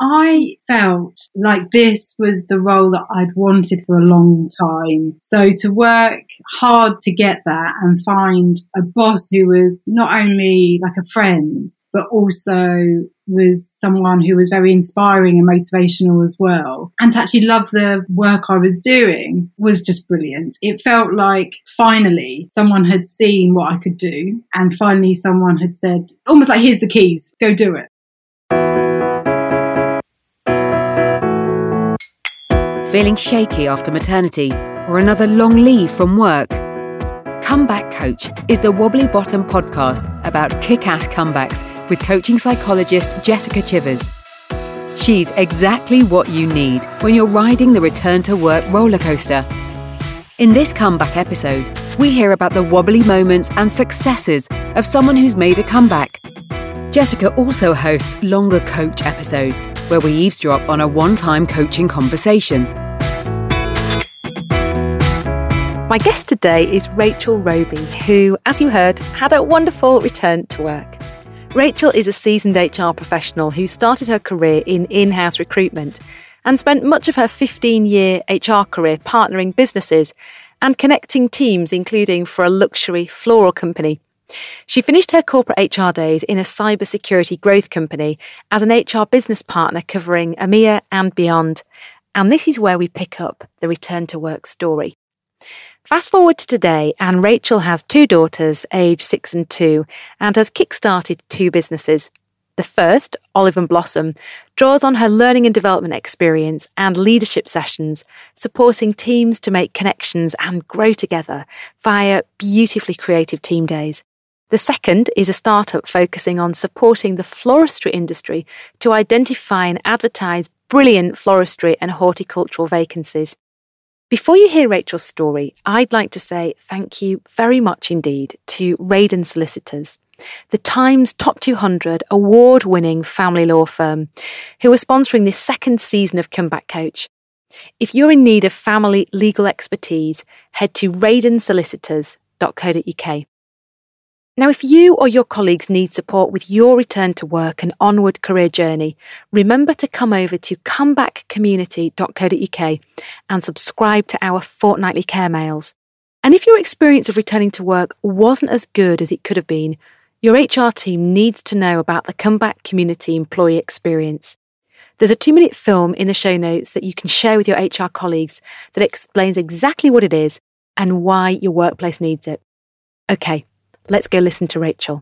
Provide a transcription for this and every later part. I felt like this was the role that I'd wanted for a long time. So to work hard to get that and find a boss who was not only like a friend, but also was someone who was very inspiring and motivational as well. And to actually love the work I was doing was just brilliant. It felt like finally someone had seen what I could do. And finally someone had said, almost like, here's the keys, go do it. Feeling shaky after maternity or another long leave from work? Comeback Coach is the Wobbly Bottom podcast about kick-ass comebacks with coaching psychologist Jessica Chivers. She's exactly what you need when you're riding the return-to-work rollercoaster. In this comeback episode, we hear about the wobbly moments and successes of someone who's made a comeback. Jessica also hosts longer coach episodes where we eavesdrop on a one-time coaching conversation. My guest today is Rachel Roby, who, as you heard, had a wonderful return to work. Rachel is a seasoned HR professional who started her career in-house recruitment and spent much of her 15-year HR career partnering businesses and connecting teams, including for a luxury floral company. She finished her corporate HR days in a cybersecurity growth company as an HR business partner covering EMEA and beyond. And this is where we pick up the return to work story. Fast forward to today, and Rachel has two daughters, aged 6 and 2, and has kickstarted two businesses. The first, Olive and Blossom, draws on her learning and development experience and leadership sessions, supporting teams to make connections and grow together via beautifully creative team days. The second is a startup focusing on supporting the floristry industry to identify and advertise brilliant floristry and horticultural vacancies. Before you hear Rachel's story, I'd like to say thank you very much indeed to Raiden Solicitors, the Times Top 200 award-winning family law firm, who are sponsoring this second season of Comeback Coach. If you're in need of family legal expertise, head to raidensolicitors.co.uk. Now, if you or your colleagues need support with your return to work and onward career journey, remember to come over to comebackcommunity.co.uk and subscribe to our fortnightly care mails. And if your experience of returning to work wasn't as good as it could have been, your HR team needs to know about the Comeback Community employee experience. There's a 2-minute film in the show notes that you can share with your HR colleagues that explains exactly what it is and why your workplace needs it. Okay. Let's go listen to Rachel.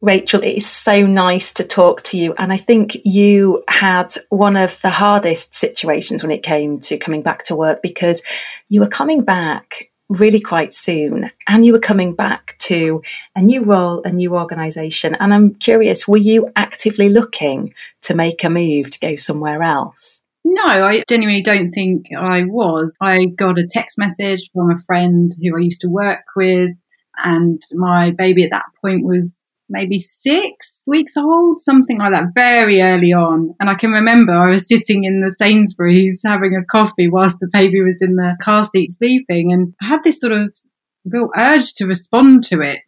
Rachel, it is so nice to talk to you. And I think you had one of the hardest situations when it came to coming back to work, because you were coming back really quite soon and you were coming back to a new role, a new organisation. And I'm curious, were you actively looking to make a move to go somewhere else? No, I genuinely don't think I was. I got a text message from a friend who I used to work with. And my baby at that point was maybe 6 weeks old, something like that, very early on. And I can remember I was sitting in the Sainsbury's having a coffee whilst the baby was in the car seat sleeping. And I had this sort of real urge to respond to it.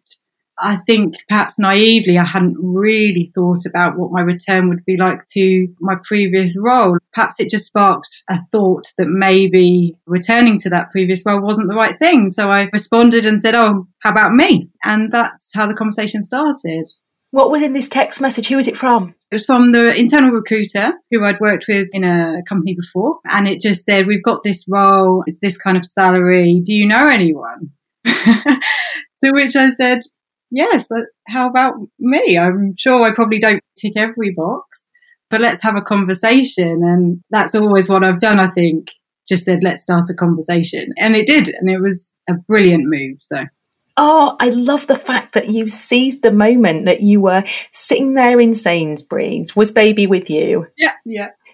I think perhaps naively, I hadn't really thought about what my return would be like to my previous role. Perhaps it just sparked a thought that maybe returning to that previous role wasn't the right thing. So I responded and said, oh, how about me? And that's how the conversation started. What was in this text message? Who was it from? It was from the internal recruiter who I'd worked with in a company before. And it just said, we've got this role. It's this kind of salary. Do you know anyone? To which I said, yes, how about me? I'm sure I probably don't tick every box, but let's have a conversation. And that's always what I've done, I think. Just said, let's start a conversation. And it did. And it was a brilliant move. So. Oh, I love the fact that you seized the moment that you were sitting there in Sainsbury's. Was baby with you? Yeah.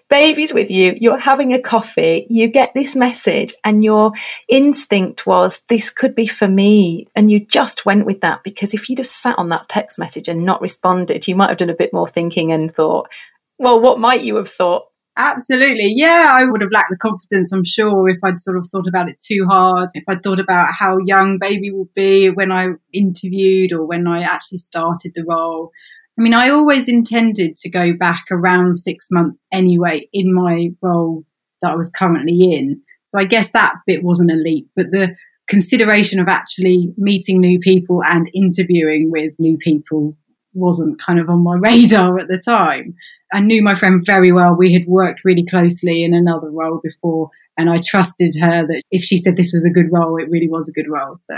Baby's with you, you're having a coffee, you get this message, and your instinct was, this could be for me. And you just went with that, because if you'd have sat on that text message and not responded, you might have done a bit more thinking and thought, well, what might you have thought? Absolutely. Yeah, I would have lacked the confidence, I'm sure, if I'd sort of thought about it too hard, if I'd thought about how young baby would be when I interviewed or when I actually started the role. I mean, I always intended to go back around 6 months anyway in my role that I was currently in. So I guess that bit wasn't a leap, but the consideration of actually meeting new people and interviewing with new people wasn't kind of on my radar at the time. I knew my friend very well. We had worked really closely in another role before, and I trusted her that if she said this was a good role, it really was a good role. So.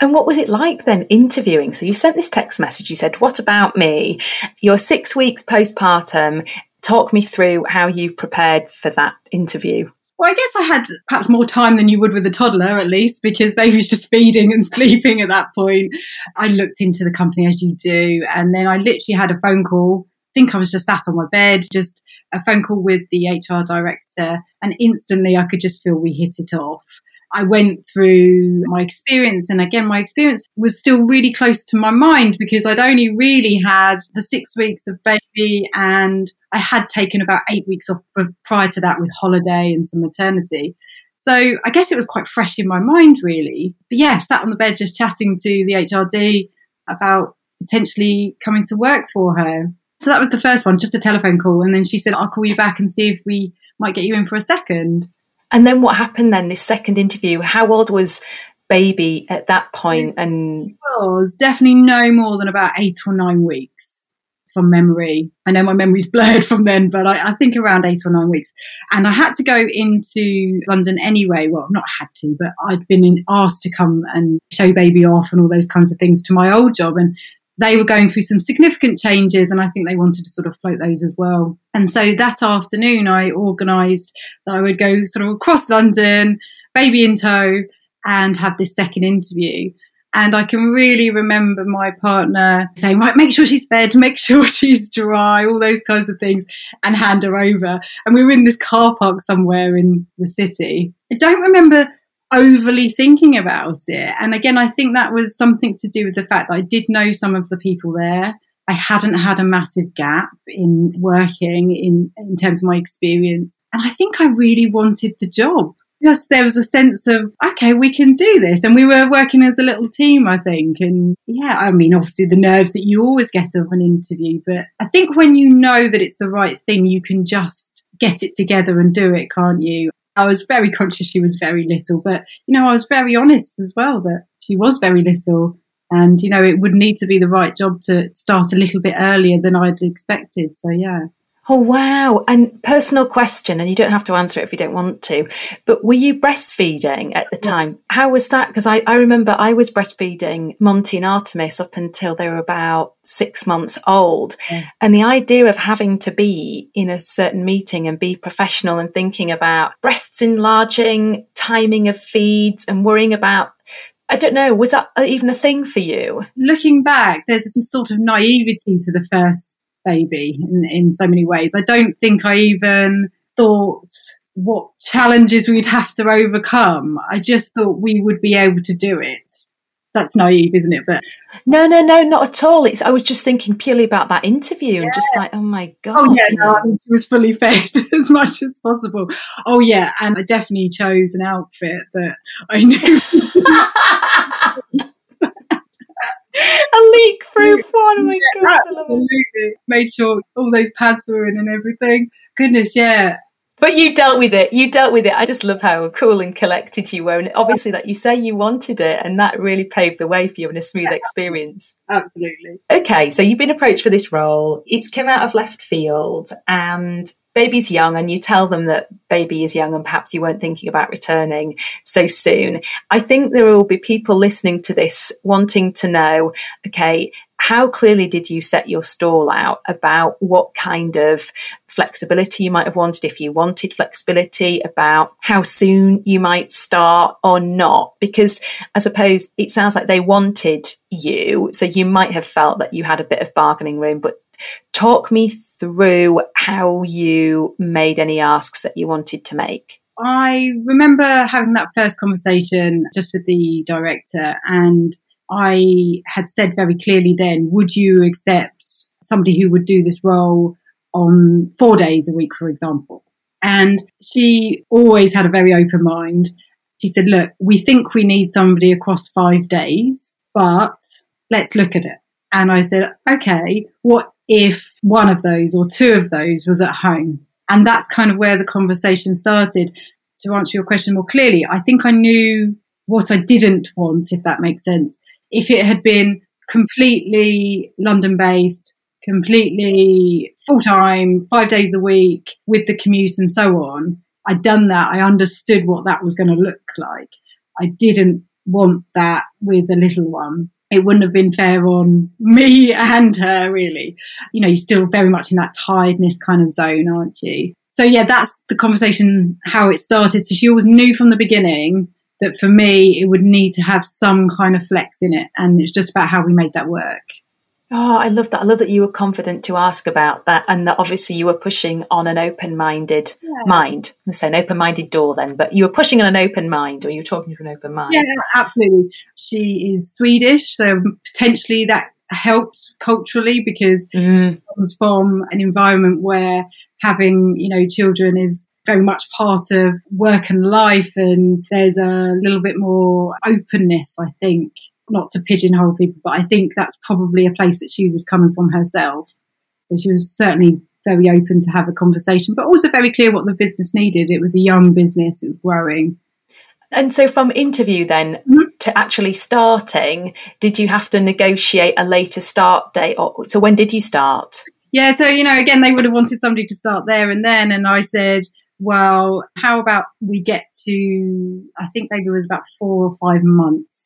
And what was it like then interviewing? So you sent this text message, you said, what about me? You're 6 weeks postpartum. Talk me through how you prepared for that interview. Well, I guess I had perhaps more time than you would with a toddler, at least, because baby's just feeding and sleeping at that point. I looked into the company, as you do, and then I literally had a phone call. I think I was just sat on my bed, just a phone call with the HR director, and instantly I could just feel we hit it off. I went through my experience, and again, my experience was still really close to my mind because I'd only really had the 6 weeks of baby, and I had taken about 8 weeks off prior to that with holiday and some maternity. So I guess it was quite fresh in my mind, really. But yeah, sat on the bed just chatting to the HRD about potentially coming to work for her. So that was the first one, just a telephone call. And then she said, I'll call you back and see if we might get you in for a second. And then what happened then, this second interview? How old was baby at that point? And it was definitely no more than about 8 or 9 weeks from memory. I know my memory's blurred from then, but I think around 8 or 9 weeks. And I had to go into London anyway. Well, not had to, but I'd been asked to come and show baby off and all those kinds of things to my old job. And they were going through some significant changes, and I think they wanted to sort of float those as well. And so that afternoon, I organised that I would go sort of across London, baby in tow, and have this second interview. And I can really remember my partner saying, right, make sure she's fed, make sure she's dry, all those kinds of things, and hand her over. And we were in this car park somewhere in the city. I don't remember overly thinking about it. And again, I think that was something to do with the fact that I did know some of the people there. I hadn't had a massive gap in working in terms of my experience. And I think I really wanted the job. Because there was a sense of, okay, we can do this. And we were working as a little team, I think. And yeah, I mean, obviously the nerves that you always get of an interview. But I think when you know that it's the right thing, you can just get it together and do it, can't you? I was very conscious she was very little, but, you know, I was very honest as well that she was very little and, you know, it would need to be the right job to start a little bit earlier than I'd expected. So, yeah. Oh, wow. And personal question, and you don't have to answer it if you don't want to, but were you breastfeeding at the time? How was that? Because I remember I was breastfeeding Monty and Artemis up until they were about 6 months old. Yeah. And the idea of having to be in a certain meeting and be professional and thinking about breasts enlarging, timing of feeds and worrying about, I don't know, was that even a thing for you? Looking back, there's some sort of naivety to the first baby in so many ways. I don't think I even thought what challenges we'd have to overcome. I just thought we would be able to do it. That's naive, isn't it? But no, not at all. It's I was just thinking purely about that interview, yeah. And just like, oh my god. Oh yeah, no, I mean, she was fully fed as much as possible. Oh yeah, and I definitely chose an outfit that I knew. A leak-proof one, oh my God. Absolutely. Made sure all those pads were in and everything. Goodness, yeah. But you dealt with it. I just love how cool and collected you were. And obviously, like you say, you wanted it. And that really paved the way for you in a smooth experience. Absolutely. Okay, so you've been approached for this role. It's come out of left field. And baby's young, and you tell them that baby is young and perhaps you weren't thinking about returning so soon. I think there will be people listening to this wanting to know, okay, how clearly did you set your stall out about what kind of flexibility you might have wanted, if you wanted flexibility, about how soon you might start or not? Because I suppose it sounds like they wanted you, so you might have felt that you had a bit of bargaining room, but talk me through how you made any asks that you wanted to make. I remember having that first conversation just with the director, and I had said very clearly then, would you accept somebody who would do this role on 4 days a week, for example? And she always had a very open mind. She said, look, we think we need somebody across 5 days, but let's look at it. And I said, okay, what if one of those or two of those was at home. And that's kind of where the conversation started. To answer your question more clearly, I think I knew what I didn't want, if that makes sense. If it had been completely London-based, completely full-time, 5 days a week with the commute and so on, I'd done that. I understood what that was going to look like. I didn't want that with a little one. It wouldn't have been fair on me and her, really. You know, you're still very much in that tiredness kind of zone, aren't you? So, yeah, that's the conversation, how it started. So she always knew from the beginning that for me, it would need to have some kind of flex in it. And it's just about how we made that work. Oh, I love that. I love that you were confident to ask about that, and that obviously you were pushing on an open-minded mind. I'm going to say an open-minded door then, but you were pushing on an open mind, or you were talking to an open mind. Yeah, absolutely. She is Swedish, so potentially that helped culturally, because it comes from an environment where having, you know, children is very much part of work and life, and there's a little bit more openness, I think. Not to pigeonhole people, but I think that's probably a place that she was coming from herself. So she was certainly very open to have a conversation, but also very clear what the business needed. It was a young business, it was growing. And so from interview then to actually starting, did you have to negotiate a later start date? So when did you start? Yeah, so, you know, again, they would have wanted somebody to start there and then. And I said, well, how about we get to, I think maybe it was about 4 or 5 months.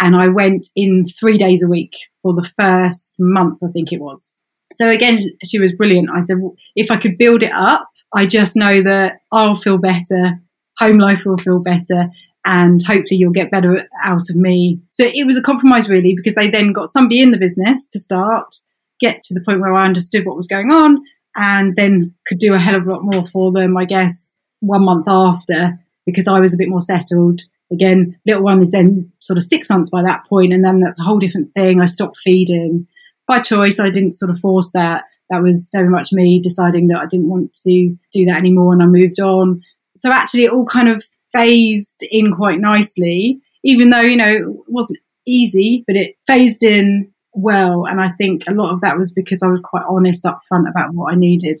And I went in 3 days a week for the first month, I think it was. So again, she was brilliant. I said, well, if I could build it up, I just know that I'll feel better, home life will feel better, and hopefully you'll get better out of me. So it was a compromise, really, because they then got somebody in the business to start, get to the point where I understood what was going on, and then could do a hell of a lot more for them, I guess, 1 month after, because I was a bit more settled. Again, little one is then sort of 6 months by that point, and then that's a whole different thing. I stopped feeding by choice. I didn't sort of force that. That was very much me deciding that I didn't want to do that anymore, and I moved on. So actually it all kind of phased in quite nicely, even though, you know, it wasn't easy, but it phased in well. And I think a lot of that was because I was quite honest up front about what I needed.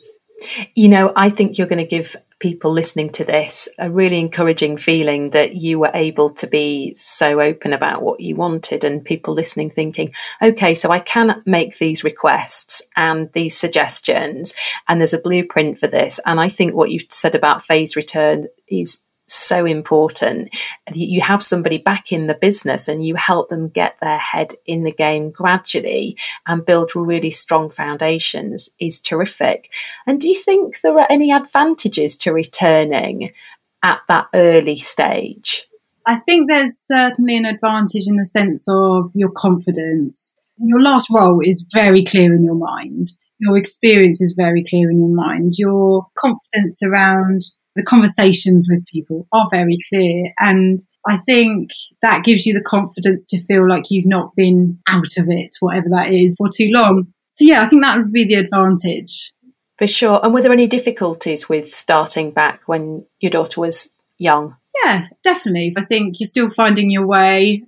You know, I think you're going to give people listening to this a really encouraging feeling that you were able to be so open about what you wanted, and people listening thinking, okay, so I can make these requests and these suggestions, and there's a blueprint for this. And I think what you've said about phased return is so important. You have somebody back in the business and you help them get their head in the game gradually and build really strong foundations is terrific. And do you think there are any advantages to returning at that early stage? I think there's certainly an advantage in the sense of your confidence. Your last role is very clear in your mind. Your experience is very clear in your mind. Your confidence around the conversations with people are very clear. And I think that gives you the confidence to feel like you've not been out of it, whatever that is, for too long. So yeah, I think that would be the advantage. For sure. And were there any difficulties with starting back when your daughter was young? Yeah, definitely. I think you're still finding your way,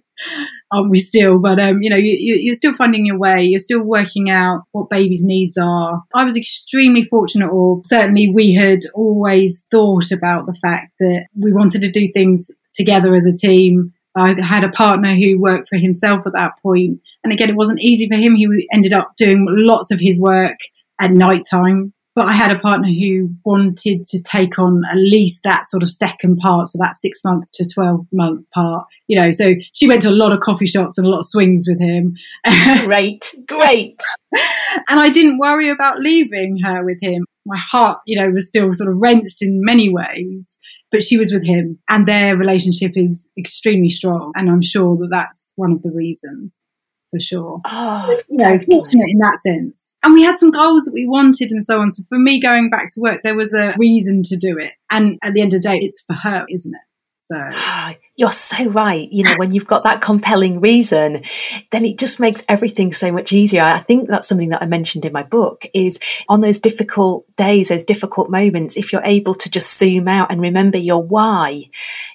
aren't we still? But, you know, you're still finding your way. You're still working out what baby's needs are. I was extremely fortunate, or certainly we had always thought about the fact that we wanted to do things together as a team. I had a partner who worked for himself at that point. And again, it wasn't easy for him. He ended up doing lots of his work at night time. But I had a partner who wanted to take on at least that sort of second part, so that 6 months to 12 month part, you know, so she went to a lot of coffee shops and a lot of swings with him. Great. And I didn't worry about leaving her with him. My heart, you know, was still sort of wrenched in many ways, but she was with him, and their relationship is extremely strong. And I'm sure that that's one of the reasons. For sure. Oh, you know, fortunate in that sense. And we had some goals that we wanted and so on. So for me, going back to work, there was a reason to do it. And at the end of the day, it's for her, isn't it? So you're so right. You know, when you've got that compelling reason, then it just makes everything so much easier. I think that's something that I mentioned in my book is on those difficult days, those difficult moments, if you're able to just zoom out and remember your why,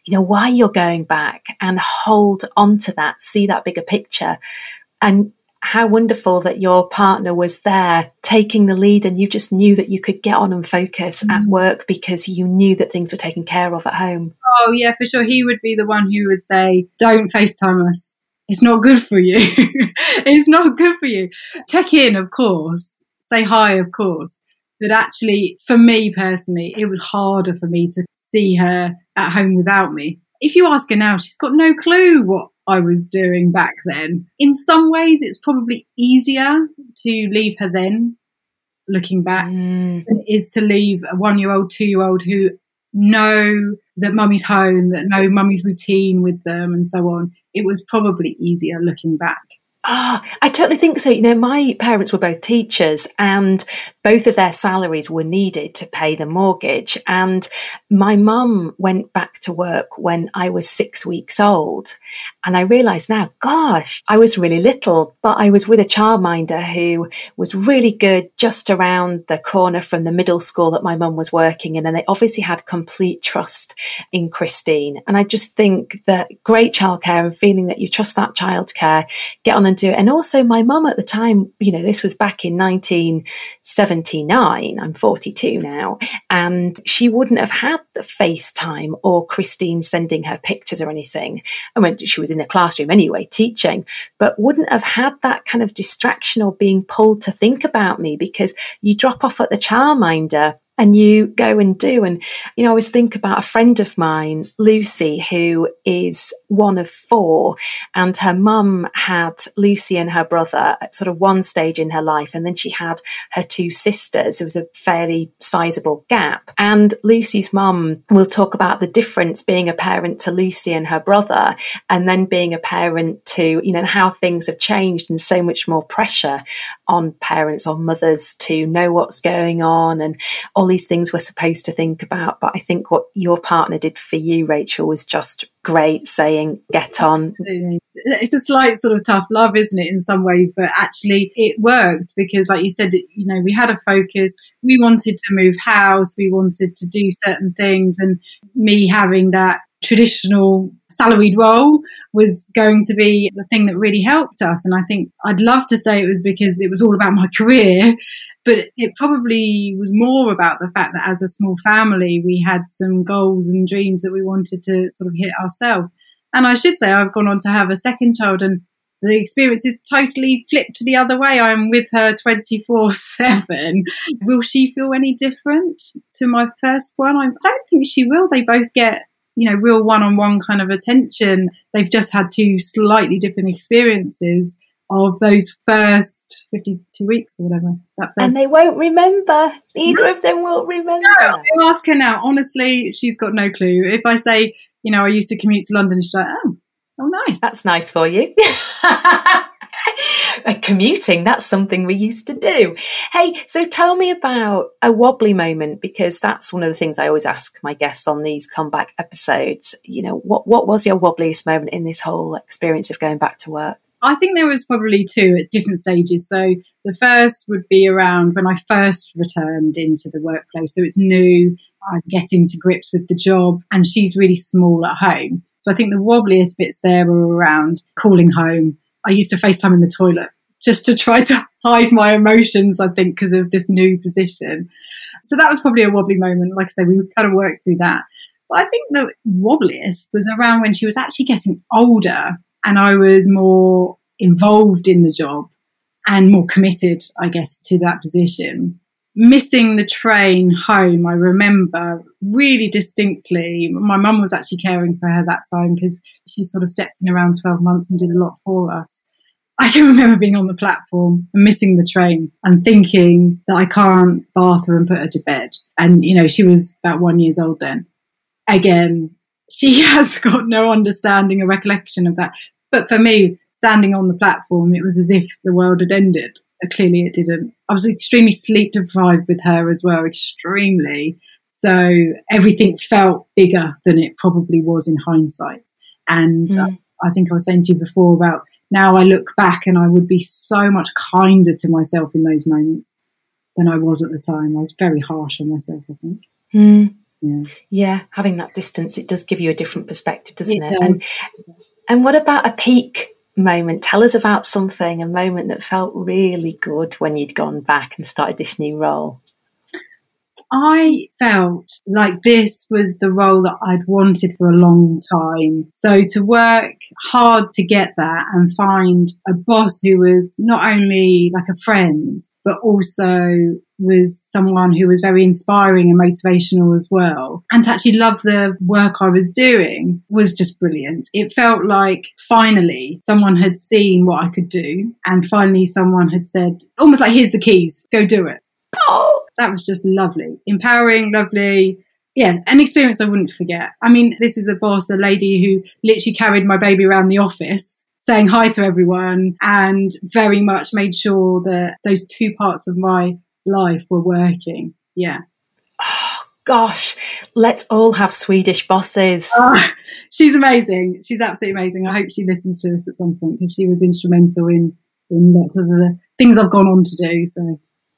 you know, why you're going back and hold on to that, see that bigger picture. And how wonderful that your partner was there taking the lead, and you just knew that you could get on and focus at work because you knew that things were taken care of at home. Oh, yeah, for sure. He would be the one who would say, don't FaceTime us. It's not good for you. It's not good for you. Check in, of course. Say hi, of course. But actually, for me personally, it was harder for me to see her at home without me. If you ask her now, she's got no clue what I was doing back then. In some ways, it's probably easier to leave her then, looking back, than it is to leave a 1-year-old, 2-year-old who know that mummy's home, that know mummy's routine with them and so on. It was probably easier looking back. Oh, I totally think so. You know, my parents were both teachers and both of their salaries were needed to pay the mortgage. And my mum went back to work when I was 6 weeks old. And I realise now, gosh, I was really little, but I was with a childminder who was really good just around the corner from the middle school that my mum was working in. And they obviously had complete trust in Christine. And I just think that great childcare and feeling that you trust that childcare, get on and do it. And also my mum at the time, you know, this was back in 1979, I'm 42 now, and she wouldn't have had the FaceTime or Christine sending her pictures or anything. I mean, she was in the classroom anyway, teaching, but wouldn't have had that kind of distraction or being pulled to think about me, because you drop off at the childminder and you go and do. And, you know, I always think about a friend of mine, Lucy, who is one of four, and her mum had Lucy and her brother at sort of one stage in her life. And then she had her two sisters. There was a fairly sizable gap. And Lucy's mum will talk about the difference being a parent to Lucy and her brother, and then being a parent to, you know, how things have changed and so much more pressure on parents, on mothers to know what's going on and all these things we're supposed to think about. But I think what your partner did for you, Rachel, was just great, saying, get on. It's a slight sort of tough love, isn't it, in some ways? But actually it worked because, like you said, you know, we had a focus. We wanted to move house. We wanted to do certain things. And me having that traditional salaried role was going to be the thing that really helped us. And I think I'd love to say it was because it was all about my career, but it probably was more about the fact that as a small family, we had some goals and dreams that we wanted to sort of hit ourselves. And I should say I've gone on to have a second child, and the experience is totally flipped the other way. I'm with her 24/7. Will she feel any different to my first one? I don't think she will. They both get, you know, real one-on-one kind of attention. They've just had two slightly different experiences of those first 52 weeks or whatever. And they won't remember. Either of them won't remember. No, if you ask her now, honestly, she's got no clue. If I say, you know, I used to commute to London, she's like, oh, nice. That's nice for you. Commuting, that's something we used to do. Hey, so tell me about a wobbly moment, because that's one of the things I always ask my guests on these comeback episodes. You know, what was your wobbliest moment in this whole experience of going back to work? I think there was probably two at different stages. So the first would be around when I first returned into the workplace. So it's new, I'm getting to grips with the job, and she's really small at home. So I think the wobbliest bits there were around calling home. I used to FaceTime in the toilet just to try to hide my emotions, I think, because of this new position. So that was probably a wobbly moment. Like I say, we kind of worked through that. But I think the wobbliest was around when she was actually getting older and I was more involved in the job and more committed, I guess, to that position. Missing the train home, I remember really distinctly. My mum was actually caring for her that time because she sort of stepped in around 12 months and did a lot for us. I can remember being on the platform and missing the train and thinking that I can't bath her and put her to bed. And, you know, she was about 1 year old then. Again, she has got no understanding or recollection of that. But for me, standing on the platform, it was as if the world had ended. Clearly it didn't. I was extremely sleep deprived with her as well, extremely. So everything felt bigger than it probably was in hindsight. And I think I was saying to you before about now I look back and I would be so much kinder to myself in those moments than I was at the time. I was very harsh on myself, I think. Yeah, having that distance, it does give you a different perspective, doesn't it? And what about a peak moment, tell us about something, a moment that felt really good when you'd gone back and started this new role. I felt like this was the role that I'd wanted for a long time. So to work hard to get that and find a boss who was not only like a friend, but also was someone who was very inspiring and motivational as well. And to actually love the work I was doing was just brilliant. It felt like finally someone had seen what I could do. And finally someone had said, almost like, here's the keys, go do it. Oh, that was just lovely, empowering, lovely. Yeah, an experience I wouldn't forget. I mean, this is a boss, a lady who literally carried my baby around the office, saying hi to everyone, and very much made sure that those two parts of my life were working. Yeah. Oh, gosh, let's all have Swedish bosses. Oh, she's amazing. She's absolutely amazing. I hope she listens to this at some point, because she was instrumental in lots of the things I've gone on to do, so...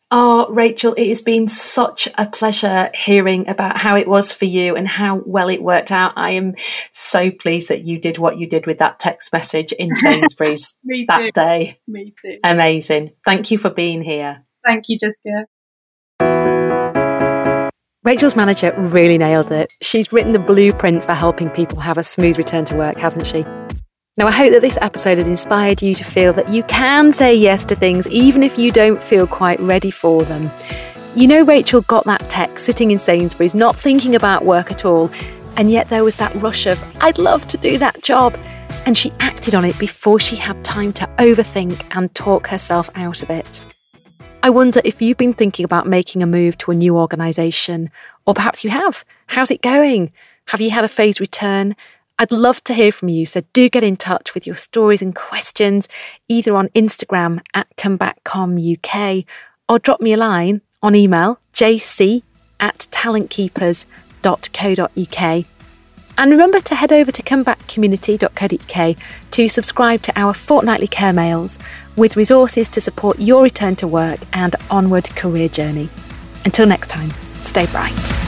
Oh, Rachel, it has been such a pleasure hearing about how it was for you and how well it worked out. I am so pleased that you did what you did with that text message in Sainsbury's that day. Me too. Amazing. Thank you for being here. Thank you, Jessica. Rachel's manager really nailed it. She's written the blueprint for helping people have a smooth return to work, hasn't she? Now, I hope that this episode has inspired you to feel that you can say yes to things, even if you don't feel quite ready for them. You know, Rachel got that text sitting in Sainsbury's, not thinking about work at all. And yet there was that rush of, I'd love to do that job. And she acted on it before she had time to overthink and talk herself out of it. I wonder if you've been thinking about making a move to a new organisation, or perhaps you have. How's it going? Have you had a phased return? I'd love to hear from you, so do get in touch with your stories and questions, either on Instagram at comebackcomuk, or drop me a line on email jc@talentkeepers.co.uk. And remember to head over to comebackcommunity.co.uk to subscribe to our fortnightly care mails with resources to support your return to work and onward career journey. Until next time, stay bright.